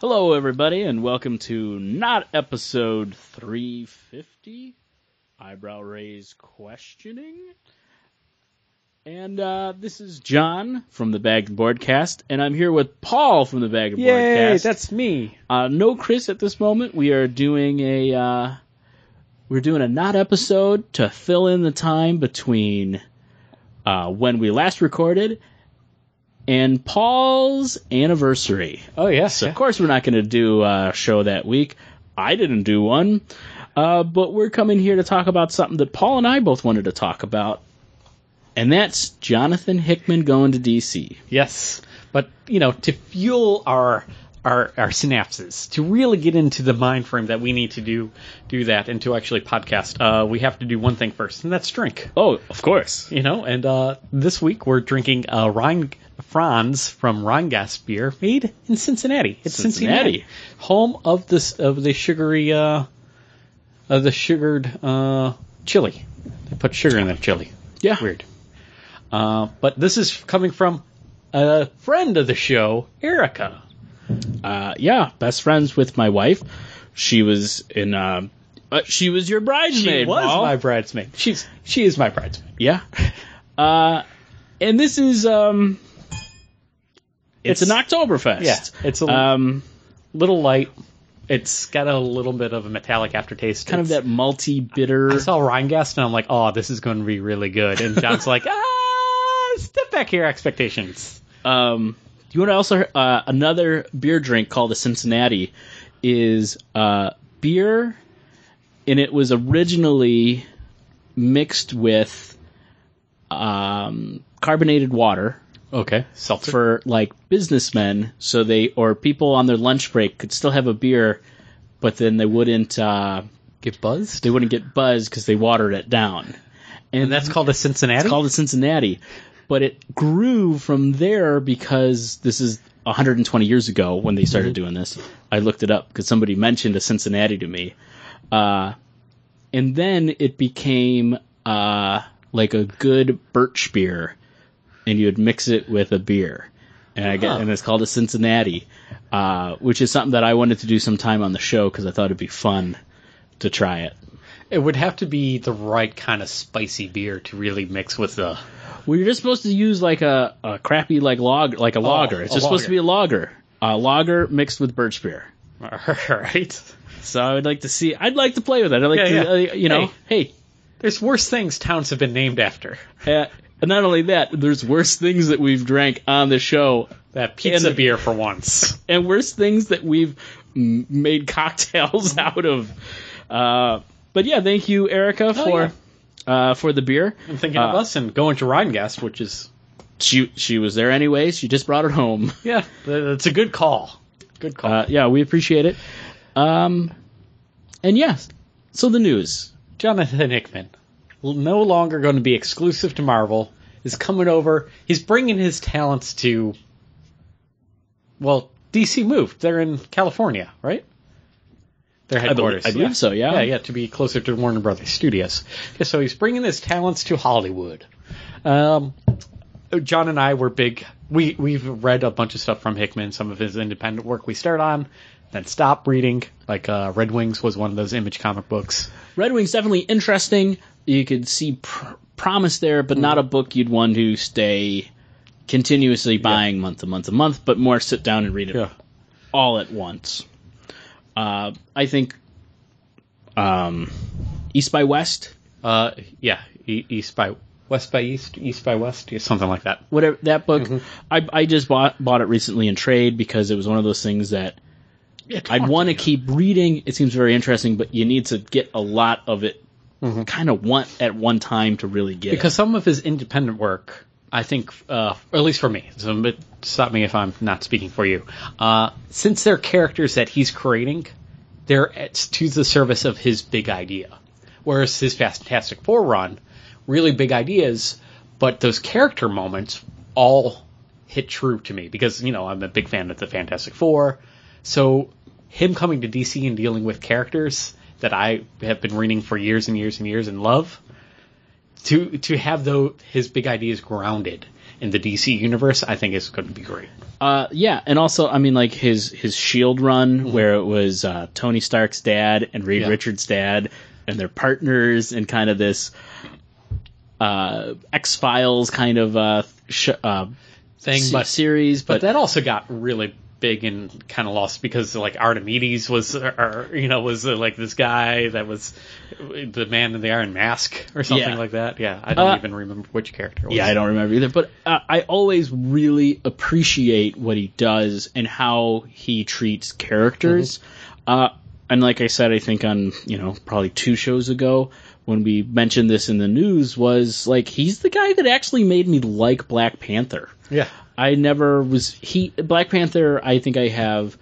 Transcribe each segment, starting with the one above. Hello, everybody, and welcome to not episode 350, eyebrow raise questioning. And this is John from the Bag and Boardcast, and I'm here with Paul from the Bag and Boardcast. Yay, that's me. No Chris at this moment. We are doing a not episode to fill in the time between when we last recorded and Paul's anniversary. Oh, yes. So, yeah. Of course, we're not going to do a show that week. I didn't do one. But we're coming here to talk about something that Paul and I both wanted to talk about. And that's Jonathan Hickman going to DC. Yes. But, you know, to fuel our synapses, to really get into the mind frame that we need to do that and to actually podcast, we have to do one thing first, and that's drink. Oh, of course. You know, and this week we're drinking Franz from Rheingeist beer made in Cincinnati. It's Cincinnati, home of the sugared chili. They put sugar in their chili. Yeah, weird. But this is coming from a friend of the show, Erica. Best friends with my wife. She was in. She was your bridesmaid. She was my bridesmaid. She is my bridesmaid. Yeah. And this is It's an Oktoberfest. Yeah, it's a little light. It's got a little bit of a metallic aftertaste. Kind of that malty, bitter. I saw Rheingeist and I'm like, oh, this is going to be really good. And John's like, step back your expectations. You want to also another beer drink called the Cincinnati is beer, and it was originally mixed with carbonated water. Okay, seltzer. For like businessmen, so they or people on their lunch break could still have a beer, but then they wouldn't get buzzed. They wouldn't get buzzed because they watered it down, and that's called a Cincinnati. It's called a Cincinnati. But it grew from there because this is 120 years ago when they started doing this. I looked it up because somebody mentioned a Cincinnati to me. And then it became like a good birch beer, and you would mix it with a beer. And it's called a Cincinnati, which is something that I wanted to do sometime on the show because I thought it'd be fun to try it. It would have to be the right kind of spicy beer to really mix with the... Well, you're just supposed to use like a crappy lager. It's just supposed to be a lager. A lager mixed with birch beer. All right. So I would like to see. I'd like to play with it. Hey, there's worse things towns have been named after. And not only that, there's worse things that we've drank on the show. That pizza beer for once. And worse things that we've made cocktails out of. But yeah, thank you, Erica, for... Yeah. For the beer. I'm thinking of us and going to Rheingeist, which is... She was there anyway. She just brought it home. Yeah, that's a good call. Good call. Yeah, we appreciate it. And yes, so the news. Jonathan Hickman, no longer going to be exclusive to Marvel, is coming over. He's bringing his talents to... Well, DC moved. They're in California, right? Their headquarters. I believe so, yeah. Yeah, to be closer to Warner Brothers Studios. Okay, so he's bringing his talents to Hollywood. John and I were big. We've read a bunch of stuff from Hickman, some of his independent work we start on, then stop reading. Like Red Wings was one of those Image comic books. Red Wings definitely interesting. You could see promise there, but not a book you'd want to stay continuously buying month to month to month, but more sit down and read it all at once. I think East by West. East by West by East, East by West, something like that. Whatever that book, I just bought it recently in trade because it was one of those things that I want to keep reading. It seems very interesting, but you need to get a lot of it, kind of at one time to really get. Because some of his independent work, I think, or at least for me, so stop me if I'm not speaking for you, since they're characters that he's creating, it's to the service of his big idea. Whereas his Fantastic Four run, really big ideas, but those character moments all hit true to me because, you know, I'm a big fan of the Fantastic Four. So him coming to DC and dealing with characters that I have been reading for years and years and years and love... To have his big ideas grounded in the DC universe, I think it's going to be great. Yeah, and also, I mean, like, his S.H.I.E.L.D. run, mm-hmm. where it was Tony Stark's dad and Reed Richards' dad, and their partners, and kind of this X-Files kind of thing, but series. But that also got really big and kind of lost because, like, Artemides was, like this guy that was the man in the Iron Mask or something like that. Yeah, I don't even remember which character it was. Yeah, I don't remember either. But I always really appreciate what he does and how he treats characters. Mm-hmm. And like I said, I think on, probably 2 shows ago when we mentioned this in the news was, like, he's the guy that actually made me like Black Panther. Yeah. Black Panther, I think I have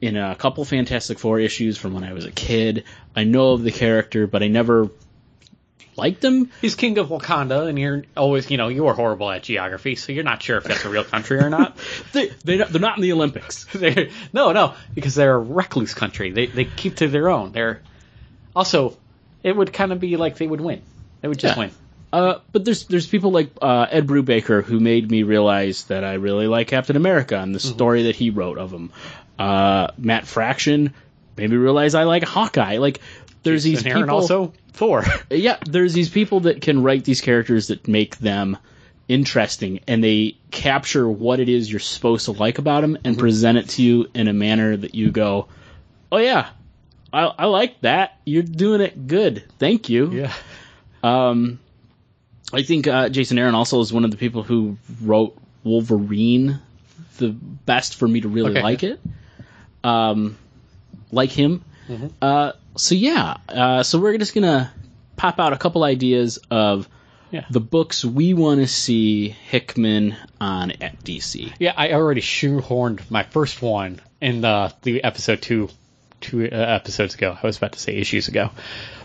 in a couple Fantastic Four issues from when I was a kid. I know of the character, but I never liked him. He's king of Wakanda, and you're always, you are horrible at geography, so you're not sure if that's a real country or not. They're not in the Olympics. No, because they're a recluse country. They keep to their own. Also, it would kind of be like they would win. They would just win. But there's people like Ed Brubaker who made me realize that I really like Captain America and the mm-hmm. story that he wrote of him. Matt Fraction made me realize I like Hawkeye. Like, there's Jason Aaron people, also Thor. Yeah, there's these people that can write these characters that make them interesting, and they capture what it is you're supposed to like about them and mm-hmm. present it to you in a manner that you go, oh yeah, I like that. You're doing it good. Thank you. Yeah. I think Jason Aaron also is one of the people who wrote Wolverine the best for me to really like it. Like him. Mm-hmm. So we're just going to pop out a couple ideas of the books we want to see Hickman on at DC. Yeah, I already shoehorned my first one in the episode 2 episodes ago. I was about to say issues ago.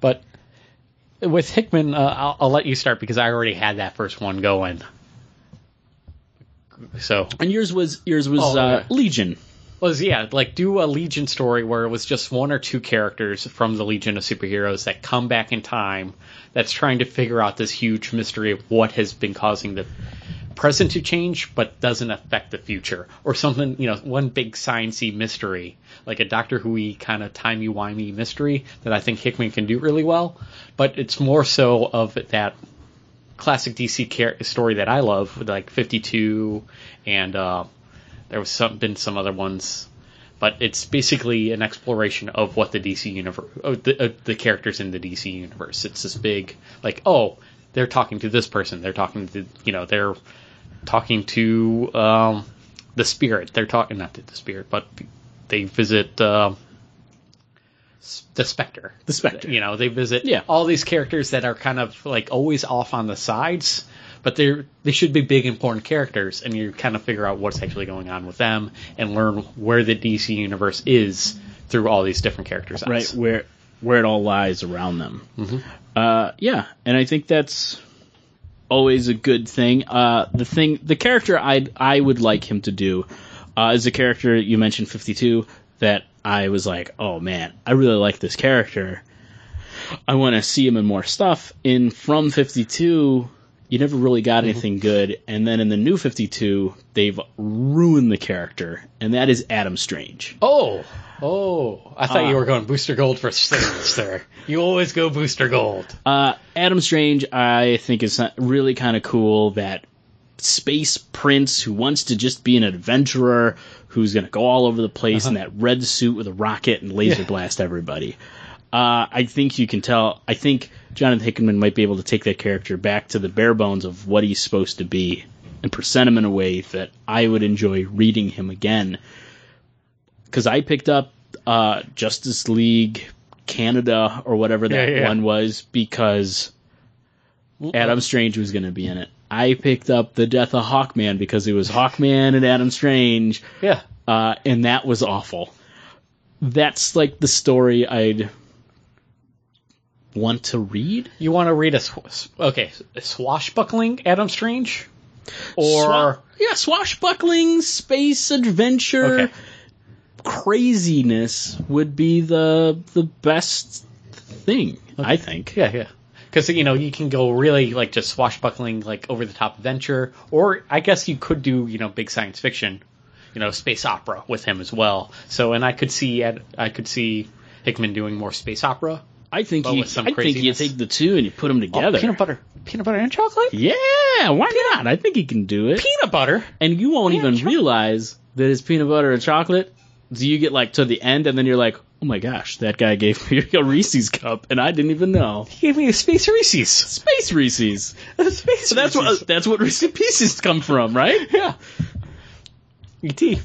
But with Hickman, I'll let you start because I already had that first one going. So and yours was Legion. Do a Legion story where it was just one or 2 characters from the Legion of Superheroes that come back in time that's trying to figure out this huge mystery of what has been causing the present to change but doesn't affect the future, or something, one big science-y mystery, like a Doctor Who-y kind of timey-wimey mystery that I think Hickman can do really well. But it's more so of that classic DC story that I love, with like 52 and there was some other ones, but it's basically an exploration of what the DC universe, the characters in the DC universe. It's this big, like, oh, they're talking to this person, they're talking to, they're talking to the spirit, they're talking not to the spirit, but they visit the Spectre. The Spectre. They visit all these characters that are kind of like always off on the sides, but they should be big, important characters, and you kind of figure out what's actually going on with them and learn where the DC universe is through all these different characters. Right, where it all lies around them. Mm-hmm. And I think that's always a good thing. The character I would like him to do is a character you mentioned, 52, that I was like, oh man, I really like this character. I want to see him in more stuff. In From 52, you never really got anything good, and then in the New 52, they've ruined the character, and that is Adam Strange. Oh, I thought you were going Booster Gold for Strange there. You always go Booster Gold. Adam Strange, I think, is really kind of cool, that space prince who wants to just be an adventurer who's going to go all over the place in that red suit with a rocket and laser blast everybody. I think you can tell. I think Jonathan Hickman might be able to take that character back to the bare bones of what he's supposed to be and present him in a way that I would enjoy reading him again. Because I picked up Justice League Canada or whatever one was because Adam Strange was going to be in it. I picked up The Death of Hawkman because it was Hawkman and Adam Strange. Yeah. And that was awful. That's like the story I'd want to read? You want to read a swashbuckling Adam Strange? Or swashbuckling, space adventure, craziness would be the best thing, I think. Yeah, yeah. Because, you know, you can go really, like, just swashbuckling, like, over-the-top adventure. Or I guess you could do, you know, big science fiction, you know, space opera with him as well. So, and I could see Hickman doing more space opera. I think you take the two and you put them together. Oh, peanut butter and chocolate? Yeah, why not? I think he can do it. Peanut butter? And you won't even realize that it's peanut butter and chocolate. Do you get, like, to the end, and then you're like, oh my gosh, that guy gave me a Reese's cup, and I didn't even know. He gave me a space Reese's. Space Reese's. Space so that's Reese's. That's what Reese's Pieces come from, right? Yeah. E.T.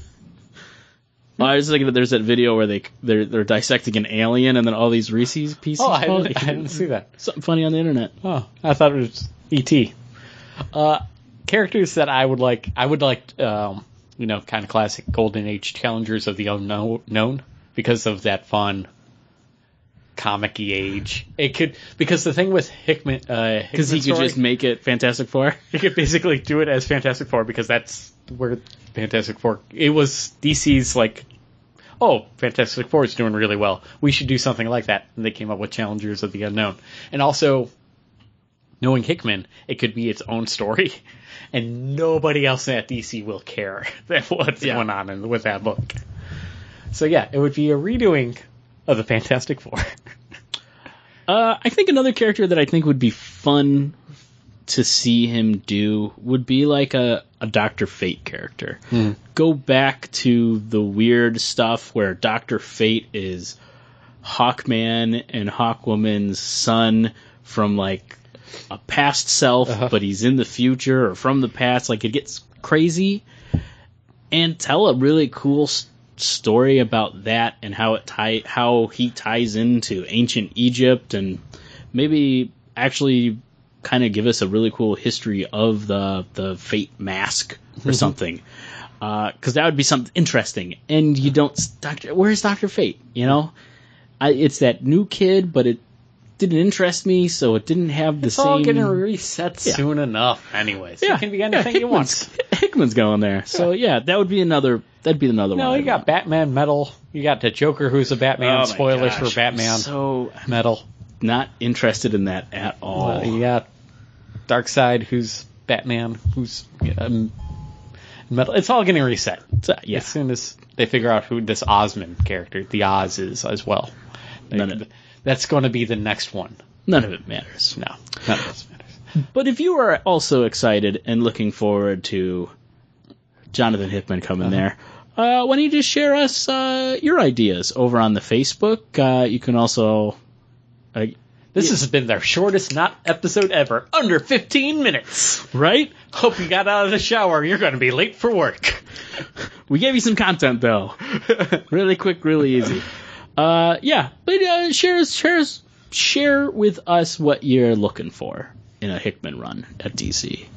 I was thinking that there's that video where they're dissecting an alien, and then all these Reese's Pieces. Oh, I didn't see that. Something funny on the internet. Oh, I thought it was E.T. Characters that I would like, you know, kind of classic Golden Age Challengers of the Unknown, because of that fun comic-y age. It could, because the thing with Hickman, because he could just make it Fantastic Four. He could basically do it as Fantastic Four, because that's where Fantastic Four. It was DC's like, oh, Fantastic Four is doing really well, we should do something like that, and they came up with Challengers of the Unknown. And also, knowing Hickman, it could be its own story, and nobody else at DC will care that what's going on with that book. So yeah, it would be a redoing of the Fantastic Four. I think another character that I think would be fun to see him do would be like a Doctor Fate character. Mm. Go back to the weird stuff where Doctor Fate is Hawkman and Hawkwoman's son from like a past self, but he's in the future or from the past. Like, it gets crazy, and tell a really cool story about that and how he ties into ancient Egypt, and maybe actually kind of give us a really cool history of the Fate mask or something. Because that would be something interesting. And you don't, where's Dr. Fate? You know, it's that new kid, but it didn't interest me, so it didn't have the it's same. It's all getting reset soon enough, anyways. Yeah. It can be anything you want. Hickman's going there, so yeah, that would be another. That'd be another one. No, you got Batman Metal. You got the Joker, who's a Batman. Spoilers for Batman. So Metal. Not interested in that at all. Well, you got Darkseid, who's Batman, who's Metal. It's all getting reset as soon as they figure out who this Osman character, the Oz, is as well. That's going to be the next one. None of it matters. No, none of this matters. But if you are also excited and looking forward to Jonathan Hickman coming there, why don't you just share us your ideas over on the Facebook? You can also... This has been their shortest episode ever. Under 15 minutes. Right? Hope you got out of the shower. You're going to be late for work. We gave you some content, though. Really quick, really easy. But share with us what you're looking for in a Hickman run at DC.